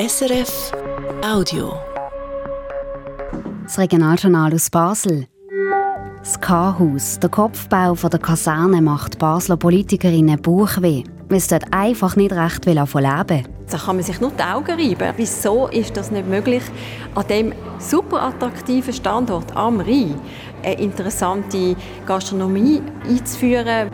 SRF Audio. Das Regionaljournal aus Basel. Das K-Haus, der Kopfbau der Kaserne, macht Basler Politikerinnen Bauchweh, weil sie dort einfach nicht recht leben wollen. Da kann man sich nur die Augen reiben. Wieso ist das nicht möglich, an diesem super attraktiven Standort am Rhein eine interessante Gastronomie einzuführen?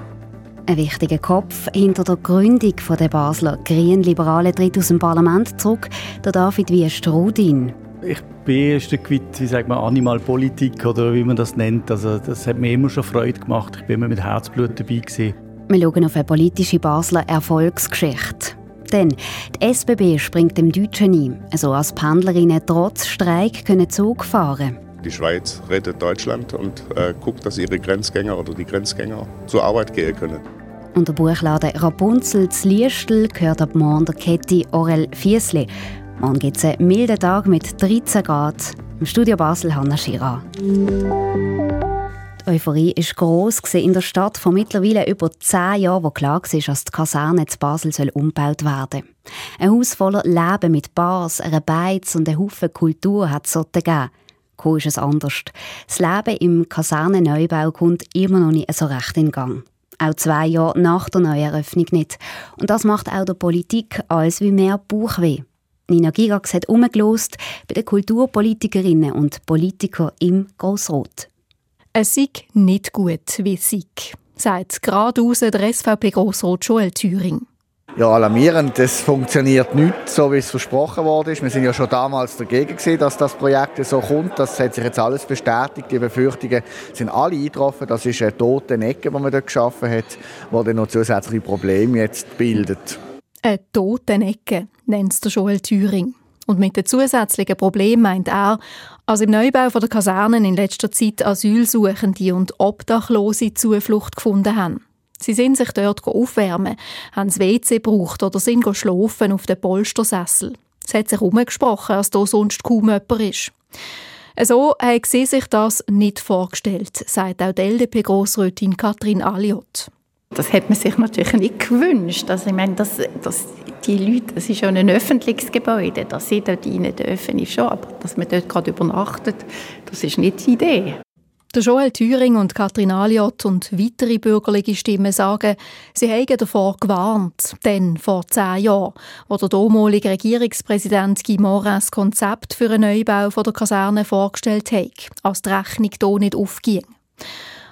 Ein wichtiger Kopf hinter der Gründung der Basler Grünliberalen tritt aus dem Parlament zurück, der David Wüest-Rudin. Ich bin ein Stück weit, wie sagt man, Animalpolitik oder wie man das nennt. Also das hat mir immer schon Freude gemacht. Ich bin immer mit Herzblut dabei gewesen. Wir schauen auf eine politische Basler Erfolgsgeschichte. Denn die SBB springt dem Deutschen ein. Also als Pendlerinnen trotz Streik können Zug fahren. Die Schweiz rettet Deutschland und guckt, dass ihre Grenzgänger oder die Grenzgänger zur Arbeit gehen können. Und der Buchladen Rapunzel zu Liestel gehört ab morgen der Kette Orel Fiesli. Morgen gibt es einen milden Tag mit 13 Grad. Im Studio Basel Hanna Schira. Die Euphorie war gross in der Stadt von mittlerweile über 10 Jahren, wo klar war, dass die Kaserne zu Basel umgebaut werden soll. Ein Haus voller Leben mit Bars, einer Beiz und einem Haufen Kultur hat es gegeben. Wo ist es anders? Das Leben im Kasernenneubau kommt immer noch nicht so recht in Gang. Auch 2 Jahre nach der Neueröffnung nicht. Und das macht auch der Politik alles wie mehr Bauchweh. Nina Gygax hat umgelost bei den Kulturpolitikerinnen und Politikern im Grossrot. Es sei nicht gut wie SIG, sagt geradeaus der SVP-Grossrot Joel Thüring. Ja, alarmierend. Es funktioniert nicht so, wie es versprochen wurde. Wir waren ja schon damals dagegen, dass das Projekt so kommt. Das hat sich jetzt alles bestätigt. Die Befürchtungen sind alle eingetroffen. Das ist eine tote Ecke, die man dort geschaffen hat, die dann noch zusätzliche Probleme jetzt bildet. Eine tote Ecke, nennt der Joel Thüring. Und mit den zusätzlichen Problemen meint er, als im Neubau der Kasernen in letzter Zeit Asylsuchende und Obdachlose Zuflucht gefunden haben. Sie sind sich dort aufwärmen, haben das WC gebraucht oder sind schlafen auf den Polstersessel. Es hat sich herumgesprochen, als da sonst kaum jemand ist. So haben sie sich das nicht vorgestellt, sagt auch die LDP-Grossrätin Katrin Aliot. Das hat man sich natürlich nicht gewünscht. Also ich meine, dass die Leute, es ist ja ein öffentliches Gebäude, dass sie dort rein dürfen, ist schon, aber dass man dort gerade übernachtet, das ist nicht die Idee. Der Joel Thüring und Katrin Aliot und weitere bürgerliche Stimmen sagen, sie hätten davor gewarnt, denn vor 10 Jahren, als der damalige Regierungspräsident Guy Morin das Konzept für einen Neubau der Kaserne vorgestellt hat, als die Rechnung hier nicht aufging.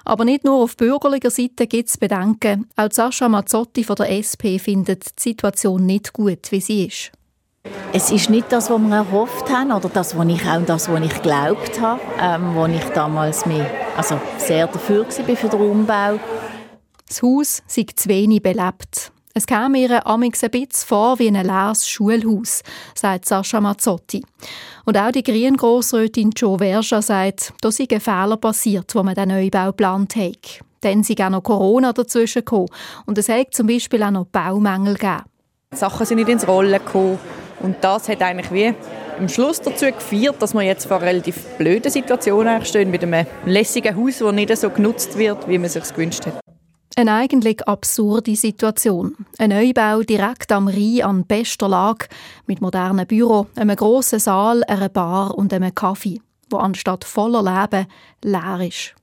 Aber nicht nur auf bürgerlicher Seite gibt es Bedenken. Auch Sascha Mazzotti von der SP findet die Situation nicht gut, wie sie ist. Es ist nicht das, was wir erhofft haben oder das, was ich auch geglaubt habe, wo ich damals sehr dafür war für den Umbau. Das Haus sei zu wenig belebt. Es kam ihr amigs ein bisschen vor wie ein leeres Schulhaus, sagt Sascha Mazzotti. Und auch die Grünen-Grossrätin Jo Verja sagt, da sei ein Fehler passiert, wo man den Neubau geplant hat. Dann sei auch noch Corona dazwischen gekommen und es hat zum Beispiel auch noch Baumängel gegeben. Die Sachen sind nicht ins Rollen gekommen. Und das hat eigentlich wie am Schluss dazu geführt, dass wir jetzt vor einer relativ blöden Situation stehen, mit einem lässigen Haus, das nicht so genutzt wird, wie man es sich gewünscht hat. Eine eigentlich absurde Situation. Ein Neubau direkt am Rhein an bester Lage, mit modernen Büro, einem grossen Saal, einer Bar und einem Kaffee, wo anstatt voller Leben leer ist.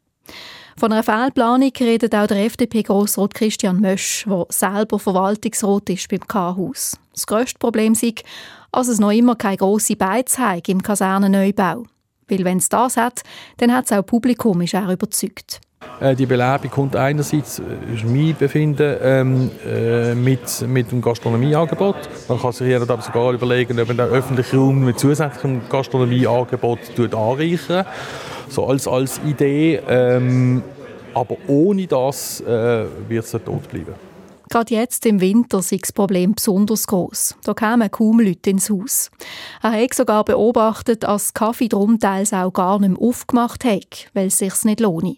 Von einer Fehlplanung redet auch der FDP-Grossrat Christian Mösch, der selber Verwaltungsrat ist beim K-Haus. Das grösste Problem sei, dass es noch immer keine grosse Beiz hat im Kasernenneubau. Weil wenn es das hat, dann hat es auch Publikum, ist er überzeugt. Die Belebung kommt einerseits, ist mein Befinden, mit dem Gastronomieangebot. Man kann sich hier aber sogar überlegen, ob man den öffentlichen Raum mit zusätzlichem Gastronomieangebot anreichert. So als Idee, aber ohne das wird es tot bleiben. Gerade jetzt im Winter sei das Problem besonders gross. Da kamen kaum Leute ins Haus. Er hat sogar beobachtet, dass das Kaffee drum teils auch gar nicht mehr aufgemacht hat, weil es sich nicht lohne.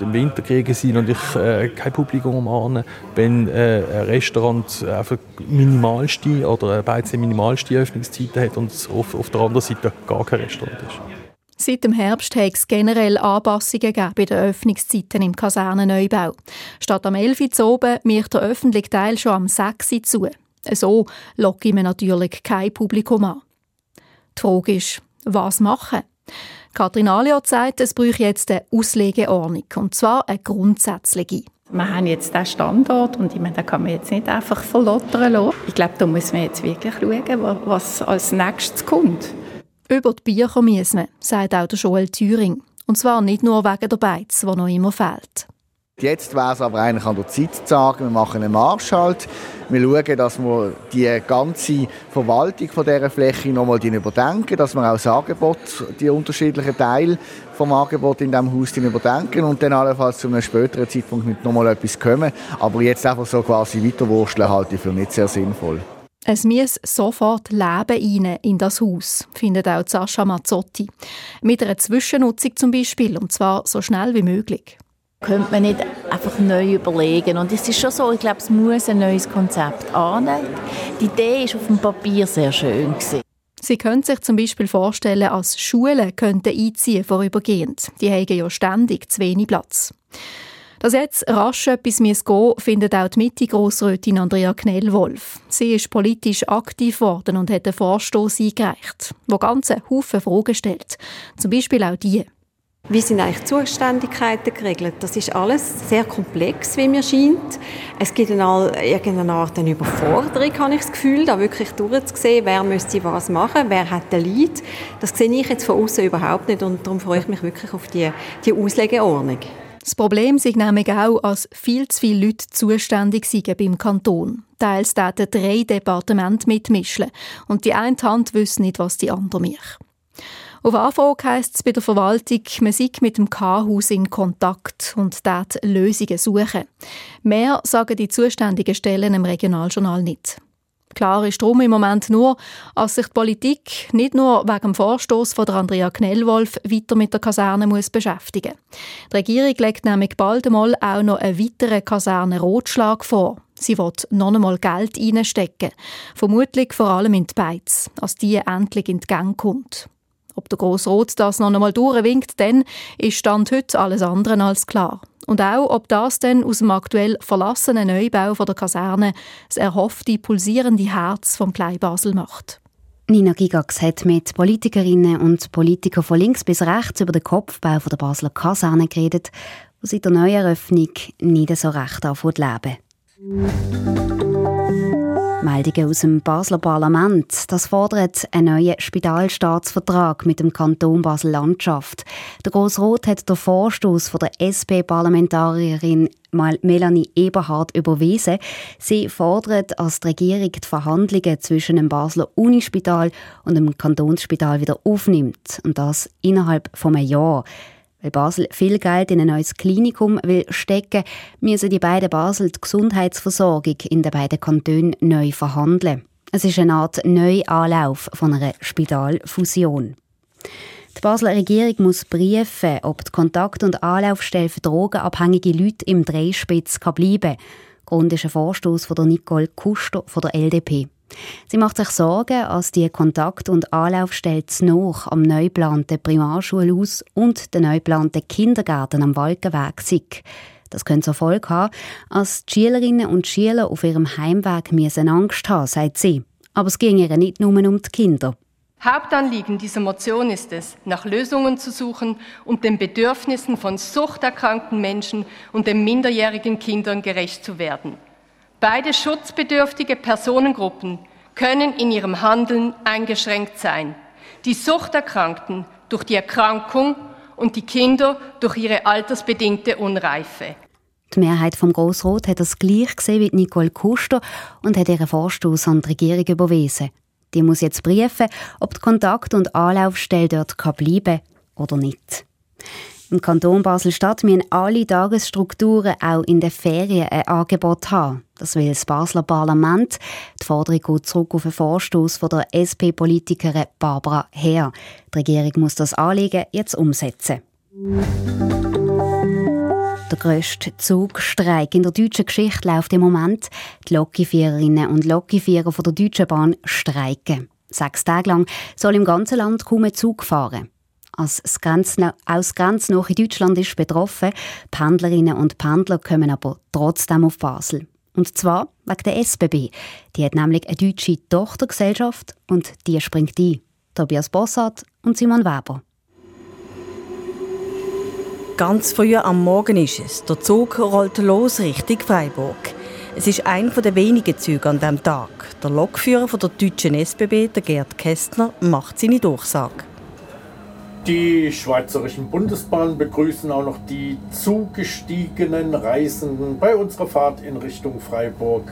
Im Winter kriegen sie natürlich kein Publikum an, wenn ein Restaurant einfach minimalste oder eine Beiz minimalste Öffnungszeiten hat und auf der anderen Seite gar kein Restaurant ist. Seit dem Herbst hat es generell Anpassungen gegeben bei den Öffnungszeiten im Kasernenneubau. Statt am 11 Uhr oben macht der öffentliche Teil schon am 6 Uhr zu. So lockt man natürlich kein Publikum an. Die Frage ist, was machen? Katrin Aliot sagt, es bräuchte jetzt eine Auslegeordnung, und zwar eine grundsätzliche. Wir haben jetzt diesen Standort und ich meine, den kann man jetzt nicht einfach verlottern lassen. Ich glaube, da muss man jetzt wirklich schauen, was als nächstes kommt. Über die Bücher müssen wir, sagt auch Joel Thüring. Und zwar nicht nur wegen der Beiz, die noch immer fehlt. Jetzt wäre es aber eigentlich an der Zeit zu sagen, wir machen einen Marschhalt. Wir schauen, dass wir die ganze Verwaltung von dieser Fläche noch einmal überdenken, dass wir auch das Angebot, die unterschiedlichen Teile des Angebots in diesem Haus überdenken und dann allenfalls zu einem späteren Zeitpunkt mit noch mal etwas kommen. Aber jetzt einfach so quasi weiterwurschteln halte ich für nicht sehr sinnvoll. Es muss sofort Leben rein in das Haus, findet auch Sascha Mazzotti. Mit einer Zwischennutzung zum Beispiel, und zwar so schnell wie möglich. Könnte man nicht einfach neu überlegen. Und es ist schon so, ich glaube, es muss ein neues Konzept annehmen. Die Idee war auf dem Papier sehr schön. Sie können sich zum Beispiel vorstellen, als Schulen könnten einziehen vorübergehend. Die haben ja ständig zu wenig Platz. Dass jetzt rasch etwas gehen muss, findet auch die Mitte-Grossrätin Andrea Knell-Wolf. Sie ist politisch aktiv geworden und hat einen Vorstoss eingereicht, der ganzen Haufen Fragen stellt. Zum Beispiel auch die. Wie sind eigentlich Zuständigkeiten geregelt? Das ist alles sehr komplex, wie mir scheint. Es gibt irgendeine Art eine Überforderung, habe ich das Gefühl, da wirklich durchzusehen, wer müsste was machen, wer hat den Lead. Das sehe ich jetzt von außen überhaupt nicht und darum freue ich mich wirklich auf die Auslegeordnung. Das Problem sei nämlich auch, dass viel zu viele Leute zuständig seien beim Kanton. Teils täten 3 Departemente mitmischen und die eine Hand wüsste nicht, was die andere macht. Auf Anfrage heisst es bei der Verwaltung, man sei mit dem K-Haus in Kontakt und dort Lösungen suchen. Mehr sagen die zuständigen Stellen im Regionaljournal nicht. Klar ist darum im Moment nur, dass sich die Politik nicht nur wegen dem Vorstoss von Andrea Knell-Wolf weiter mit der Kaserne muss beschäftigen muss. Die Regierung legt nämlich bald einmal auch noch einen weiteren Kasernenrotschlag vor. Sie will noch einmal Geld reinstecken, vermutlich vor allem in die Beiz, als die endlich in die Gänge kommt. Ob der Grossrot das noch einmal durchwinkt, dann ist Stand heute alles andere als klar. Und auch, ob das dann aus dem aktuell verlassenen Neubau von der Kaserne das erhoffte, pulsierende Herz vom Kleinbasel macht. Nina Gygax hat mit Politikerinnen und Politikern von links bis rechts über den Kopfbau von der Basler Kaserne geredet, wo seit der Neueröffnung nicht so recht anfängt zu leben. Meldungen aus dem Basler Parlament. Das fordert einen neuen Spitalstaatsvertrag mit dem Kanton Basel-Landschaft. Der Grossrot hat den Vorstoss der SP-Parlamentarierin Melanie Eberhard überwiesen. Sie fordert, dass die Regierung die Verhandlungen zwischen dem Basler Unispital und dem Kantonsspital wieder aufnimmt. Und das innerhalb von einem Jahr. Weil Basel viel Geld in ein neues Klinikum will stecken, müssen die beiden Basel die Gesundheitsversorgung in den beiden Kantonen neu verhandeln. Es ist eine Art Neuanlauf von einer Spitalfusion. Die Basler Regierung muss prüfen, ob die Kontakt- und Anlaufstelle für drogenabhängige Leute im Dreispitz bleiben kann. Grund ist ein Vorstoss von Nicole Kuster von der LDP. Sie macht sich Sorgen, dass die Kontakt- und Anlaufstelle zu nah am neu geplanten Primarschulhaus und den neu geplanten Kindergarten am Walkenweg sind. Das könnte zur Folge haben, dass die Schülerinnen und Schüler auf ihrem Heimweg Angst haben, sagt sie. Aber es ging ihr nicht nur um die Kinder. Hauptanliegen dieser Motion ist es, nach Lösungen zu suchen, um den Bedürfnissen von suchterkrankten Menschen und den minderjährigen Kindern gerecht zu werden. Beide schutzbedürftige Personengruppen können in ihrem Handeln eingeschränkt sein. Die Suchterkrankten durch die Erkrankung und die Kinder durch ihre altersbedingte Unreife. Die Mehrheit vom Grossrot hat das gleich gesehen wie Nicole Kuster und hat ihren Vorstoss an die Regierung überwiesen. Die muss jetzt prüfen, ob die Kontakt- und Anlaufstelle dort bleiben kann oder nicht. Im Kanton Basel-Stadt müssen alle Tagesstrukturen auch in den Ferien ein Angebot haben. Das will das Basler Parlament. Die Forderung geht zurück auf einen Vorstoss von der SP-Politikerin Barbara Heer. Die Regierung muss das Anliegen jetzt umsetzen. Der grösste Zugstreik in der deutschen Geschichte läuft im Moment. Die Lokführerinnen und Lokführer der Deutschen Bahn streiken. 6 Tage lang soll im ganzen Land kaum ein Zug fahren. Als das grenznahe Deutschland ist betroffen. Pendlerinnen und Pendler kommen aber trotzdem auf Basel. Und zwar wegen der SBB. Die hat nämlich eine deutsche Tochtergesellschaft und die springt ein. Tobias Bossat und Simon Weber. Ganz früh am Morgen ist es. Der Zug rollt los Richtung Freiburg. Es ist einer der wenigen Züge an diesem Tag. Der Lokführer von der deutschen SBB, der Gerd Kästner, macht seine Durchsage. Die Schweizerischen Bundesbahnen begrüßen auch noch die zugestiegenen Reisenden bei unserer Fahrt in Richtung Freiburg.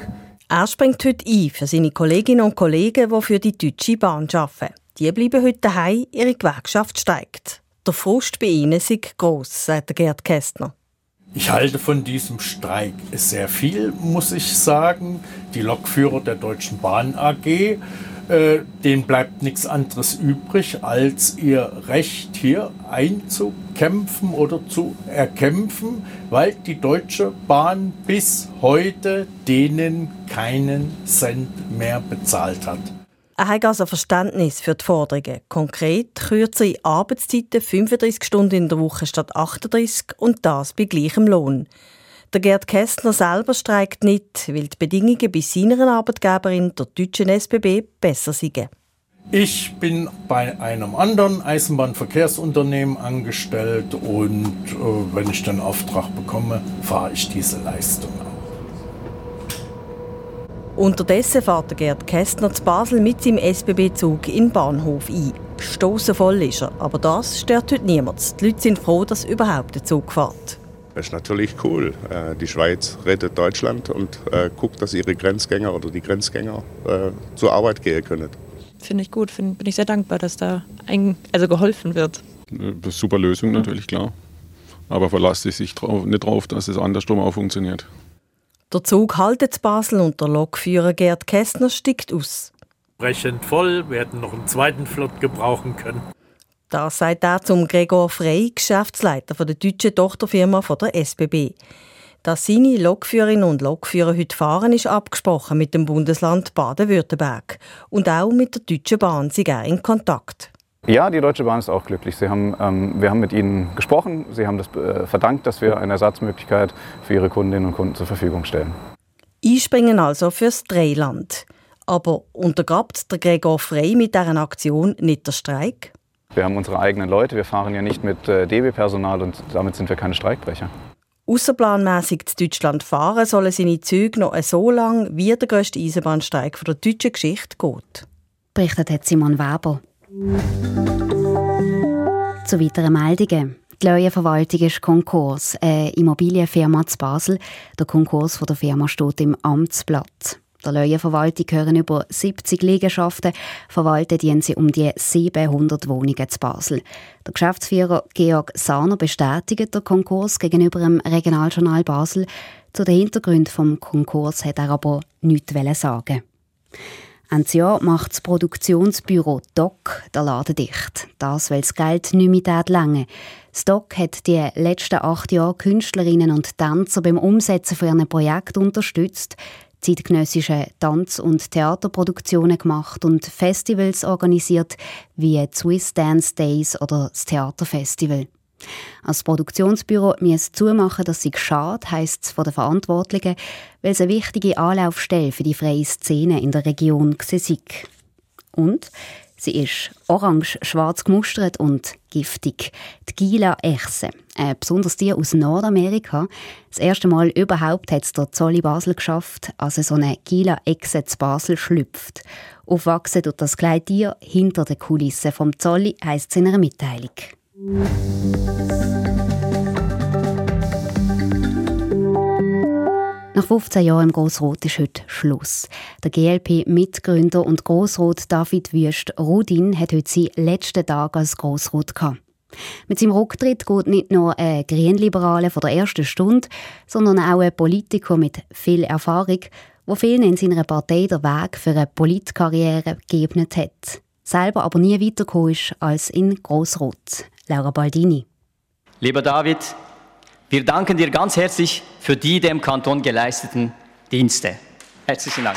Er springt heute ein für seine Kolleginnen und Kollegen, die für die Deutsche Bahn arbeiten. Die bleiben heute daheim, ihre Gewerkschaft steigt. Der Frust bei ihnen sei gross, sagt Gerd Kästner. Ich halte von diesem Streik sehr viel, muss ich sagen. Die Lokführer der Deutschen Bahn AG, denen bleibt nichts anderes übrig, als ihr Recht hier einzukämpfen oder zu erkämpfen, weil die Deutsche Bahn bis heute denen keinen Cent mehr bezahlt hat. Er hat also Verständnis für die Forderungen. Konkret kürzere Arbeitszeiten, 35 Stunden in der Woche statt 38 und das bei gleichem Lohn. Der Gerd Kästner selber streikt nicht, weil die Bedingungen bei seiner Arbeitgeberin, der deutschen SBB, besser seien. Ich bin bei einem anderen Eisenbahnverkehrsunternehmen angestellt und wenn ich den Auftrag bekomme, fahre ich diese Leistung an. Unterdessen fährt Gerd Kästner zu Basel mit seinem SBB-Zug in den Bahnhof ein. Stoßenvoll ist er, aber das stört heute niemand. Die Leute sind froh, dass überhaupt ein Zug fährt. Das ist natürlich cool. Die Schweiz rettet Deutschland und guckt, dass ihre Grenzgänger oder die Grenzgänger zur Arbeit gehen können. Finde ich gut, bin ich sehr dankbar, dass da geholfen wird. Eine super Lösung natürlich, klar. Aber verlasst sich nicht drauf, dass es andersrum auch funktioniert. Der Zug haltet zu Basel und der Lokführer Gerd Kästner steigt aus. Brechend voll, wir hätten noch einen zweiten Flott gebrauchen können. Das sagt er zum Gregor Frey, Geschäftsleiter der deutschen Tochterfirma der SBB. Dass seine Lokführerinnen und Lokführer heute fahren, ist abgesprochen mit dem Bundesland Baden-Württemberg. Und auch mit der Deutschen Bahn sind er in Kontakt. Ja, die Deutsche Bahn ist auch glücklich. Wir haben mit ihnen gesprochen. Sie haben das verdankt, dass wir eine Ersatzmöglichkeit für ihre Kundinnen und Kunden zur Verfügung stellen. Einspringen also fürs Dreiland. Aber untergrabt der Gregor Frey mit dieser Aktion nicht den Streik? Wir haben unsere eigenen Leute. Wir fahren ja nicht mit DB-Personal und damit sind wir keine Streikbrecher. Ausserplanmässig zu Deutschland fahren sollen seine Züge noch so lange, wie der grösste Eisenbahnstreik von der deutschen Geschichte geht. Berichtet hat Simon Weber. Zu weiteren Meldungen. Die Leuenverwaltung ist Konkurs, eine Immobilienfirma zu Basel. Der Konkurs der Firma steht im Amtsblatt. Der Leuenverwaltung gehören über 70 Liegenschaften, verwaltet dienen sie um die 700 Wohnungen zu Basel. Der Geschäftsführer Georg Sarner bestätigt den Konkurs gegenüber dem Regionaljournal Basel. Zu den Hintergründen des Konkurs hat er aber nichts sagen. Ein Jahr macht das Produktionsbüro «Doc» den Laden dicht. Das, weil das Geld nicht mehr dort reicht. Das «Doc» hat die letzten 8 Jahre Künstlerinnen und Tänzer beim Umsetzen von ihren Projekten unterstützt, zeitgenössische Tanz- und Theaterproduktionen gemacht und Festivals organisiert, wie Swiss Dance Days oder das Theaterfestival. Als Produktionsbüro müsse zumachen, dass sie schade, heisst es von den Verantwortlichen, weil es eine wichtige Anlaufstelle für die freie Szene in der Region sei. Und sie ist orange-schwarz gemustert und giftig. Die Gila-Echse, ein besonderes Tier aus Nordamerika. Das erste Mal überhaupt hat es der Zoll Basel geschafft, als so eine Gila-Echse zu Basel schlüpft. Aufwachsen tut das kleine Tier hinter den Kulissen vom Zolli, heisst es in einer Mitteilung. Nach 15 Jahren im Grossrot ist heute Schluss. Der GLP-Mitgründer und Grossrot David Wüest-Rudin hat heute seinen letzten Tag als Grossrot gehabt. Mit seinem Rücktritt geht nicht nur ein Grünliberaler von der ersten Stunde, sondern auch ein Politiker mit viel Erfahrung, der vielen in seiner Partei den Weg für eine Politkarriere geebnet hat. Selber aber nie weitergekommen ist als in Grossrot. Laura Baldini. Lieber David, wir danken dir ganz herzlich für die dem Kanton geleisteten Dienste. Herzlichen Dank.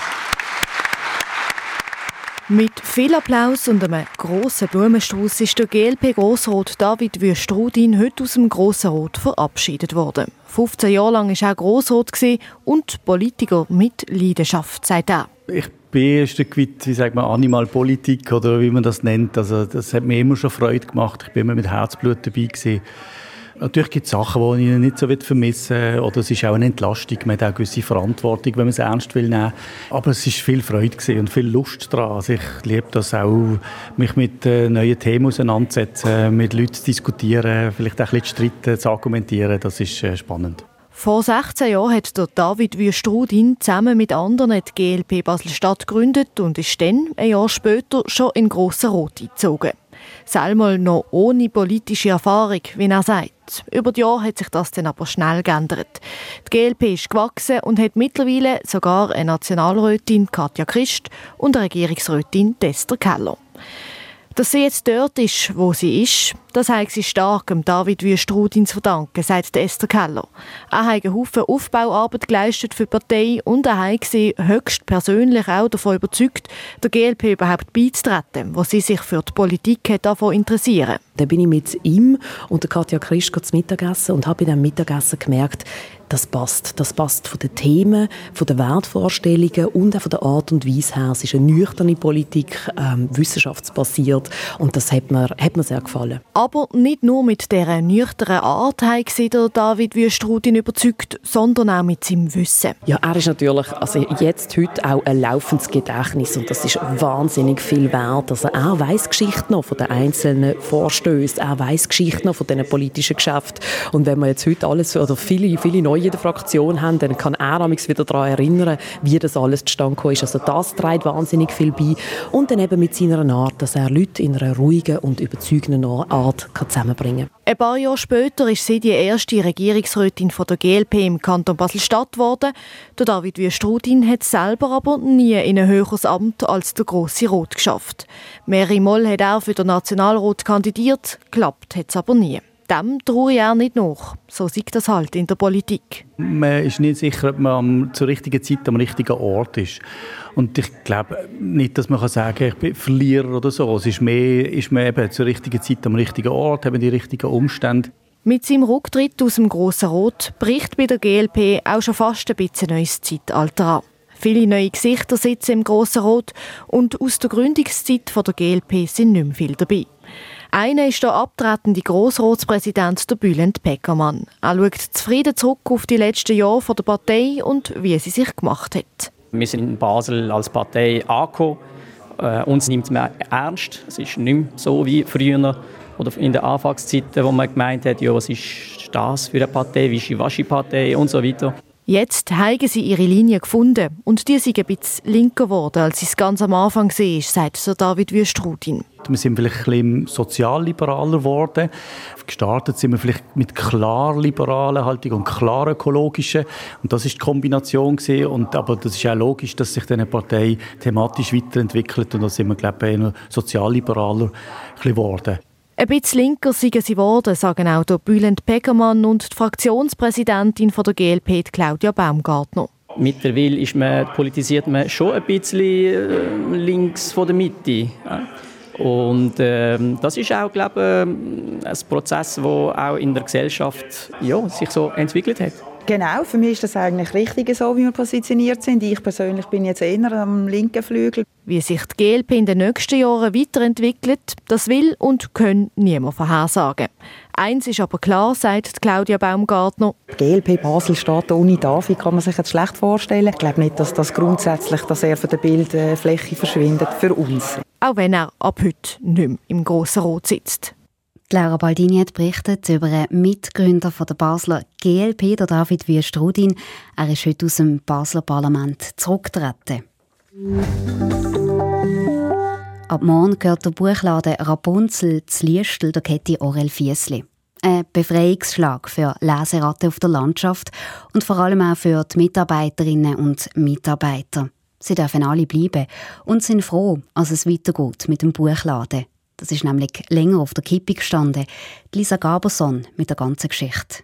Mit viel Applaus und einem grossen Blumenstrauß ist der GLP-Grossrot David Wüest-Rudin heute aus dem Grossrot verabschiedet worden. 15 Jahre lang war er Grossrot und Politiker mit Leidenschaft, sagt er. Ich bin ein Stück weit, wie sagt man, Animalpolitik oder wie man das nennt. Also das hat mir immer schon Freude gemacht. Ich bin immer mit Herzblut dabei gewesen. Natürlich gibt es Sachen, die ich nicht so vermissen will. Oder es ist auch eine Entlastung. Man hat auch eine gewisse Verantwortung, wenn man es ernst nehmen will. Aber es war viel Freude und viel Lust daran. Also ich liebe das auch, mich mit neuen Themen auseinanderzusetzen, mit Leuten zu diskutieren, vielleicht auch ein bisschen zu streiten, zu argumentieren. Das ist spannend. Vor 16 Jahren hat David Wüest-Rudin zusammen mit anderen die GLP Basel-Stadt gegründet und ist dann, ein Jahr später, schon in Grossenrot eingezogen. Selmal noch ohne politische Erfahrung, wie er sagt. Über die Jahre hat sich das dann aber schnell geändert. Die GLP ist gewachsen und hat mittlerweile sogar eine Nationalrätin Katja Christ und eine Regierungsrätin Esther Keller. Dass sie jetzt dort ist, wo sie ist, das hat sie stark dem David Wüest-Rudin zu verdanken, sagt Esther Keller. Er hat einen Haufen Aufbauarbeit geleistet für die Partei und er hat sie höchst persönlich auch davon überzeugt, der GLP überhaupt beizutreten, wo sie sich für die Politik hat davon interessieren. Dann bin ich mit ihm und der Katja Christ zum Mittagessen und habe bei diesem Mittagessen gemerkt, das passt. Das passt von den Themen, von den Wertvorstellungen und auch von der Art und Weise her. Es ist eine nüchterne Politik, wissenschaftsbasiert. Und das hat mir sehr gefallen. Aber nicht nur mit dieser nüchternen Art hat David Wüest-Rudin überzeugt, sondern auch mit seinem Wissen. Ja, er ist natürlich heute auch ein laufendes Gedächtnis. Und das ist wahnsinnig viel wert. Also er weiss Geschichte noch von den einzelnen Vorstößen. Er weiss Geschichte noch von diesen politischen Geschäften. Und wenn man jetzt heute alles oder viele neue jede Fraktion haben, dann kann er mich wieder daran erinnern, wie das alles zustande gekommen ist. Also das trägt wahnsinnig viel bei. Und dann eben mit seiner Art, dass er Leute in einer ruhigen und überzeugenden Art zusammenbringen kann. Ein paar Jahre später ist sie die erste Regierungsrätin von der GLP im Kanton Basel-Stadt geworden. David Wüest-Rudin hat selber aber nie in ein höheres Amt als der grosse Rot geschafft. Mary Moll hat auch für den Nationalrat kandidiert, klappt hat es aber nie. Dem traue ich auch nicht nach. So sieht das halt in der Politik. Man ist nicht sicher, ob man zur richtigen Zeit am richtigen Ort ist. Und ich glaube nicht, dass man sagen kann, ich bin Verlierer oder so. Es ist mehr, ist man eben zur richtigen Zeit am richtigen Ort, haben die richtigen Umstände. Mit seinem Rücktritt aus dem Grossenrot bricht bei der GLP auch schon fast ein bisschen neues Zeitalter an. Viele neue Gesichter sitzen im Grossenrot und aus der Gründungszeit der GLP sind nicht mehr viele dabei. Einer ist der abtretende Grossratspräsident Bülent Pekermann. Er schaut zufrieden zurück auf die letzten Jahre der Partei und wie sie sich gemacht hat. Wir sind in Basel als Partei angekommen. Uns nimmt man ernst. Es ist nicht mehr so wie früher oder in den Anfangszeiten, wo man gemeint hat, ja, was ist das für eine Partei, Wischiwaschi-Partei und so weiter. Jetzt haben sie ihre Linie gefunden und die sind ein bisschen linker geworden, als es ganz am Anfang war, sagt Sir David Wüest-Rudin. Wir sind vielleicht ein bisschen sozialliberaler geworden. Gestartet sind wir vielleicht mit klar liberalen Haltung und klar ökologischen. Und das war die Kombination. Aber das ist auch logisch, dass sich eine Partei thematisch weiterentwickelt. Und da sind wir, glaube ich, eher sozialliberaler geworden. Ein bisschen linker seien sie geworden, sagen auch Bülent Pekermann und die Fraktionspräsidentin der GLP, Claudia Baumgartner. Mittlerweile politisiert man schon ein bisschen links von der Mitte. Und das ist auch, glaube ich, ein Prozess, der auch in der Gesellschaft sich so entwickelt hat. Genau, für mich ist das eigentlich richtig, so wie wir positioniert sind. Ich persönlich bin jetzt eher am linken Flügel. Wie sich die GLP in den nächsten Jahren weiterentwickelt, das will und kann niemand vorhersagen. Eins ist aber klar, sagt Claudia Baumgartner. Die GLP Basel-Stadt ohne David kann man sich jetzt schlecht vorstellen. Ich glaube nicht, dass das grundsätzlich, dass er von der Bildfläche verschwindet, für uns. Auch wenn er ab heute nicht mehr im Grossenrot sitzt. Laura Baldini hat berichtet über einen Mitgründer der Basler GLP, David Wüest-Rudin. Er ist heute aus dem Basler Parlament zurückgetreten. Ab morgen gehört der Buchladen Rapunzel zu Liestel der Kette Orel Fiesli. Ein Befreiungsschlag für Leseratten auf der Landschaft und vor allem auch für die Mitarbeiterinnen und Mitarbeiter. Sie dürfen alle bleiben und sind froh, dass es weitergeht mit dem Buchladen. Das ist nämlich länger auf der Kippe gestanden. Lisa Gaberson mit der ganzen Geschichte.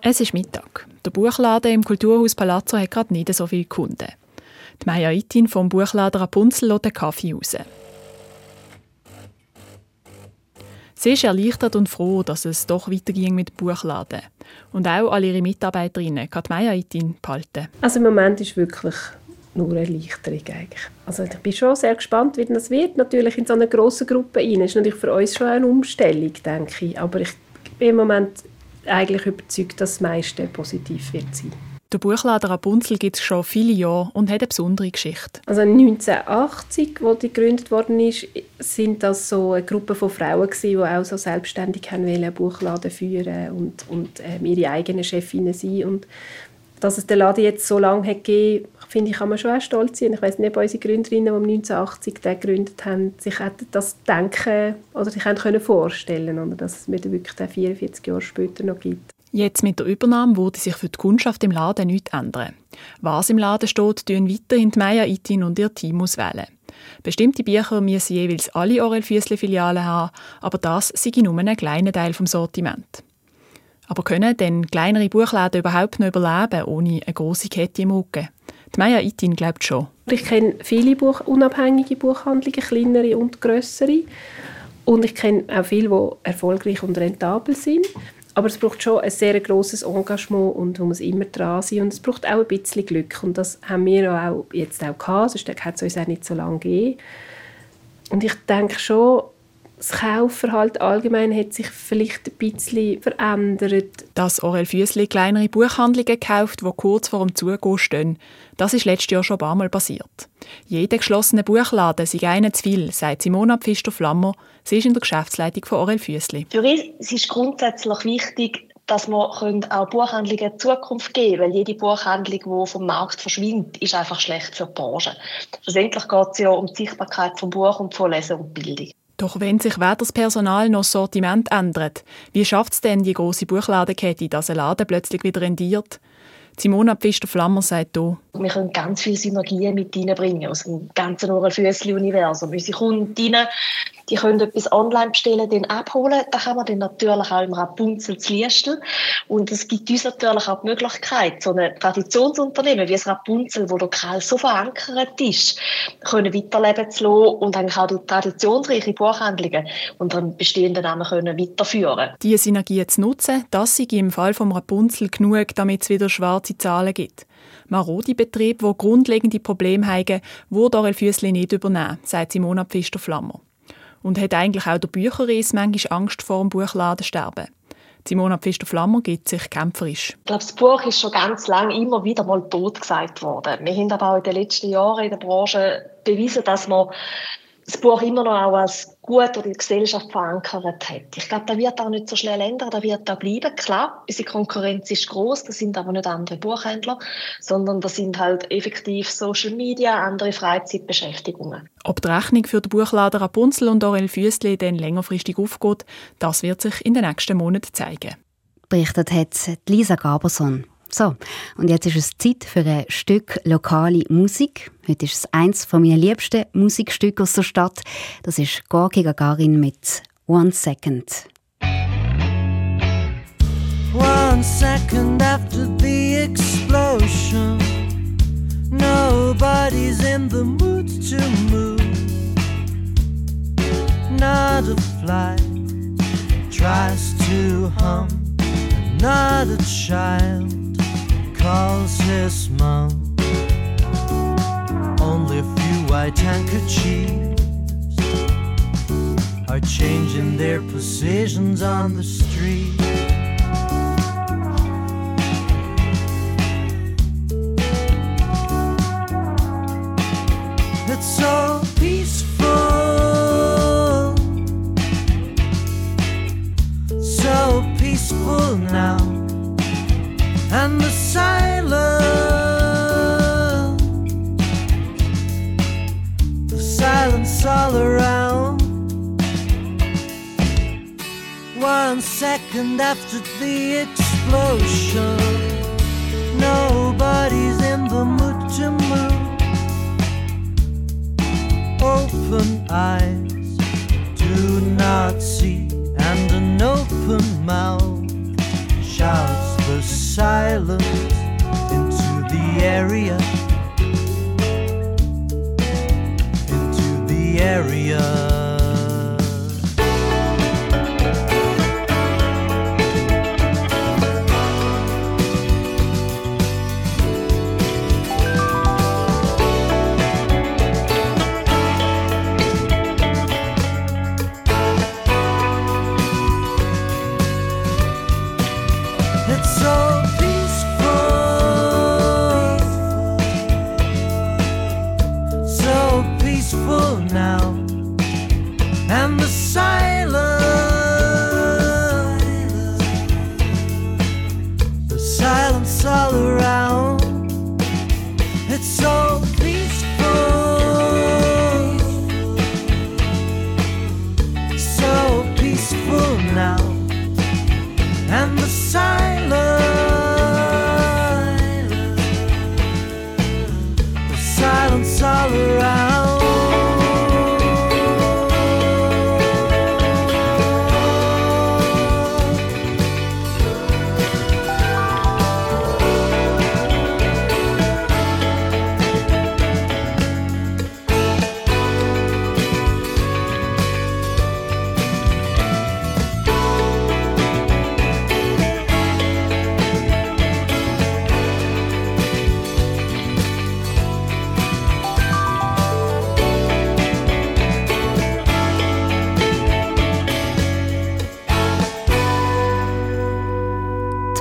Es ist Mittag. Der Buchladen im Kulturhaus Palazzo hat gerade nicht so viele Kunden. Die Maya Itin vom Buchladen Rapunzel lässt den Kaffee raus. Sie ist erleichtert und froh, dass es doch weiterging mit dem Buchladen. Und auch alle ihre Mitarbeiterinnen, Katmeja-Itin Palten. Also im Moment ist wirklich nur Erleichterung eigentlich. Also ich bin schon sehr gespannt, wie das wird. Natürlich in so einer grossen Gruppe rein. Das ist natürlich für uns schon eine Umstellung, denke ich. Aber ich bin im Moment eigentlich überzeugt, dass das meiste positiv wird sein. Der Buchladen Rapunzel gibt es schon viele Jahre und hat eine besondere Geschichte. Also 1980, als die gegründet worden ist, sind das so eine Gruppe von Frauen gewesen, die auch so selbstständig einen Buchladen führen und ihre eigenen Chefinnen sein. Und dass es den Laden jetzt so lange hat gegeben, finde ich, kann man schon auch stolz sein. Ich weiss nicht, ob unsere Gründerinnen, die 1980 den gegründet haben, sich das denken oder sich können vorstellen können, dass es mit wirklich 44 Jahre später noch gibt. Jetzt mit der Übernahme würde sich für die Kundschaft im Laden nichts ändern. Was im Laden steht, tun weiterhin die Meja-Itin und ihr Team auswählen. Bestimmte Bücher müssen jeweils alle Orell Füssli-Filialen haben, aber das sei nur ein kleiner Teil des Sortiments. Aber können denn kleinere Buchläden überhaupt noch überleben, ohne eine grosse Kette im Rücken? Die Meja-Itin glaubt schon. Ich kenne viele unabhängige Buchhandlungen, kleinere und grössere. Und ich kenne auch viele, die erfolgreich und rentabel sind. Aber es braucht schon ein sehr grosses Engagement und man muss immer dran sein. Und es braucht auch ein bisschen Glück. Und das haben wir auch jetzt auch gehabt, sonst hat es uns auch nicht so lange gegeben. Und ich denke schon, das Kaufverhalten allgemein hat sich vielleicht ein bisschen verändert. Dass Orell Füssli kleinere Buchhandlungen kauft, die kurz vor dem Zugehen stehen, das ist letztes Jahr schon ein paar Mal passiert. Jeder geschlossene Buchladen sei einer zu viel, sagt Simona Pfister-Flammer. Sie ist in der Geschäftsleitung von Orell Füssli. Für uns ist grundsätzlich wichtig, dass man auch Buchhandlungen Zukunft geben können, weil jede Buchhandlung, die vom Markt verschwindet, ist einfach schlecht für die Branche. Schlussendlich geht es ja um die Sichtbarkeit des Buches und von Lesen und Bildung. Doch wenn sich weder das Personal noch das Sortiment ändert, wie schafft es denn die grosse Buchladenkette, dass ein Laden plötzlich wieder rendiert? Simona Pfister-Flammer sagt hier: Wir können ganz viele Synergien mit reinbringen aus dem ganzen Orell Füssli-Universum. Unsere Kundinnen, die können etwas online bestellen, dann abholen. Das kann man dann natürlich auch im Rapunzel zu Liestel. Und es gibt uns natürlich auch die Möglichkeit, so ein Traditionsunternehmen wie das Rapunzel, das lokal so verankert ist, können weiterleben zu lassen und eigentlich auch die traditionsreichen Buchhandlungen und einen bestehenden Namen können weiterführen. Diese Synergien zu nutzen, das sei im Fall vom Rapunzel genug, damit es wieder schwarze Zahlen gibt. Marodi-Betriebe, die grundlegende Probleme haben, würde Orell Füssli nicht übernehmen, sagt Simona Pfister-Flammer. Und hat eigentlich auch der Bücherriss manchmal Angst vor dem Buchladensterben. Simona Pfister-Flammer gibt sich kämpferisch. Ich glaube, das Buch ist schon ganz lange immer wieder mal tot gesagt worden. Wir haben aber auch in den letzten Jahren in der Branche bewiesen, dass man das Buch immer noch auch als gut oder in der Gesellschaft verankert hat. Ich glaube, das wird auch nicht so schnell ändern, das wird auch bleiben. Klar, unsere Konkurrenz ist gross, das sind aber nicht andere Buchhändler, sondern das sind halt effektiv Social Media, andere Freizeitbeschäftigungen. Ob die Rechnung für den Buchladen Rapunzel und Orell Füssli dann längerfristig aufgeht, das wird sich in den nächsten Monaten zeigen. Berichtet hat Lisa Gaberson. So, und jetzt ist es Zeit für ein Stück lokale Musik. Heute ist es eins von meinen liebsten Musikstücken aus der Stadt. Das ist Gorki Gagarin mit One Second. One second after the explosion, nobody's in the mood to move. Not a fly tries to hum, not a child calls his mom. Only a few white handkerchiefs are changing their positions on the street. It's so peaceful, so peaceful now. And the silence, the silence all around. One second after the explosion, nobody's in the mood to move. Open eyes do not see, and an open mouth shouts the silence into the area, into the area. peaceful now, and the silence all around, it's so peaceful, so peaceful now, and the silence all around.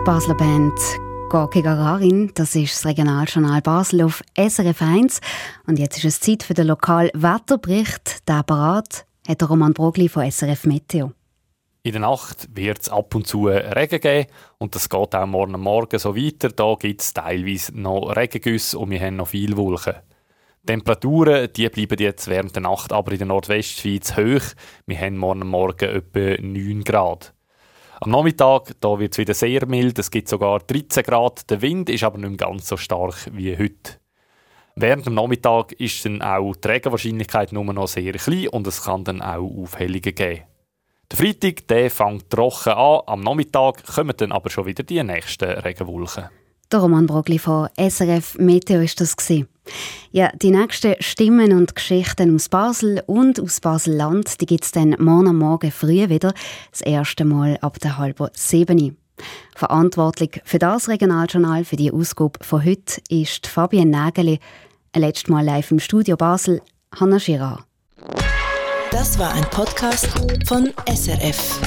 Basler Band «Gorki Gagarin», das ist das Regionaljournal Basel auf SRF 1. Und jetzt ist es Zeit für den lokalen Wetterbericht. Den Apparat hat Roman Brogli von SRF Meteo. In der Nacht wird es ab und zu Regen geben und das geht auch morgen Morgen so weiter. Da gibt es teilweise noch Regengüsse und wir haben noch viele Wolken. Die Temperaturen die bleiben jetzt während der Nacht aber in der Nordwestschweiz hoch. Wir haben morgen Morgen etwa 9 Grad. Am Nachmittag wird es wieder sehr mild, es gibt sogar 13 Grad. Der Wind ist aber nicht ganz so stark wie heute. Während dem Nachmittag ist dann auch die Regenwahrscheinlichkeit nur noch sehr klein und es kann dann auch Aufhellungen geben. Der Freitag fängt trocken an, am Nachmittag kommen dann aber schon wieder die nächsten Regenwolken. Der Roman Brogli von SRF Meteo war das. Ja, die nächsten Stimmen und Geschichten aus Basel und aus Basel-Land, die gibt es dann morgen Morgen früh wieder, das erste Mal ab der 6:30. Verantwortlich für das Regionaljournal, für die Ausgabe von heute, ist Fabienne Nägeli. Letztes Mal live im Studio Basel, Hannah Girard. Das war ein Podcast von SRF.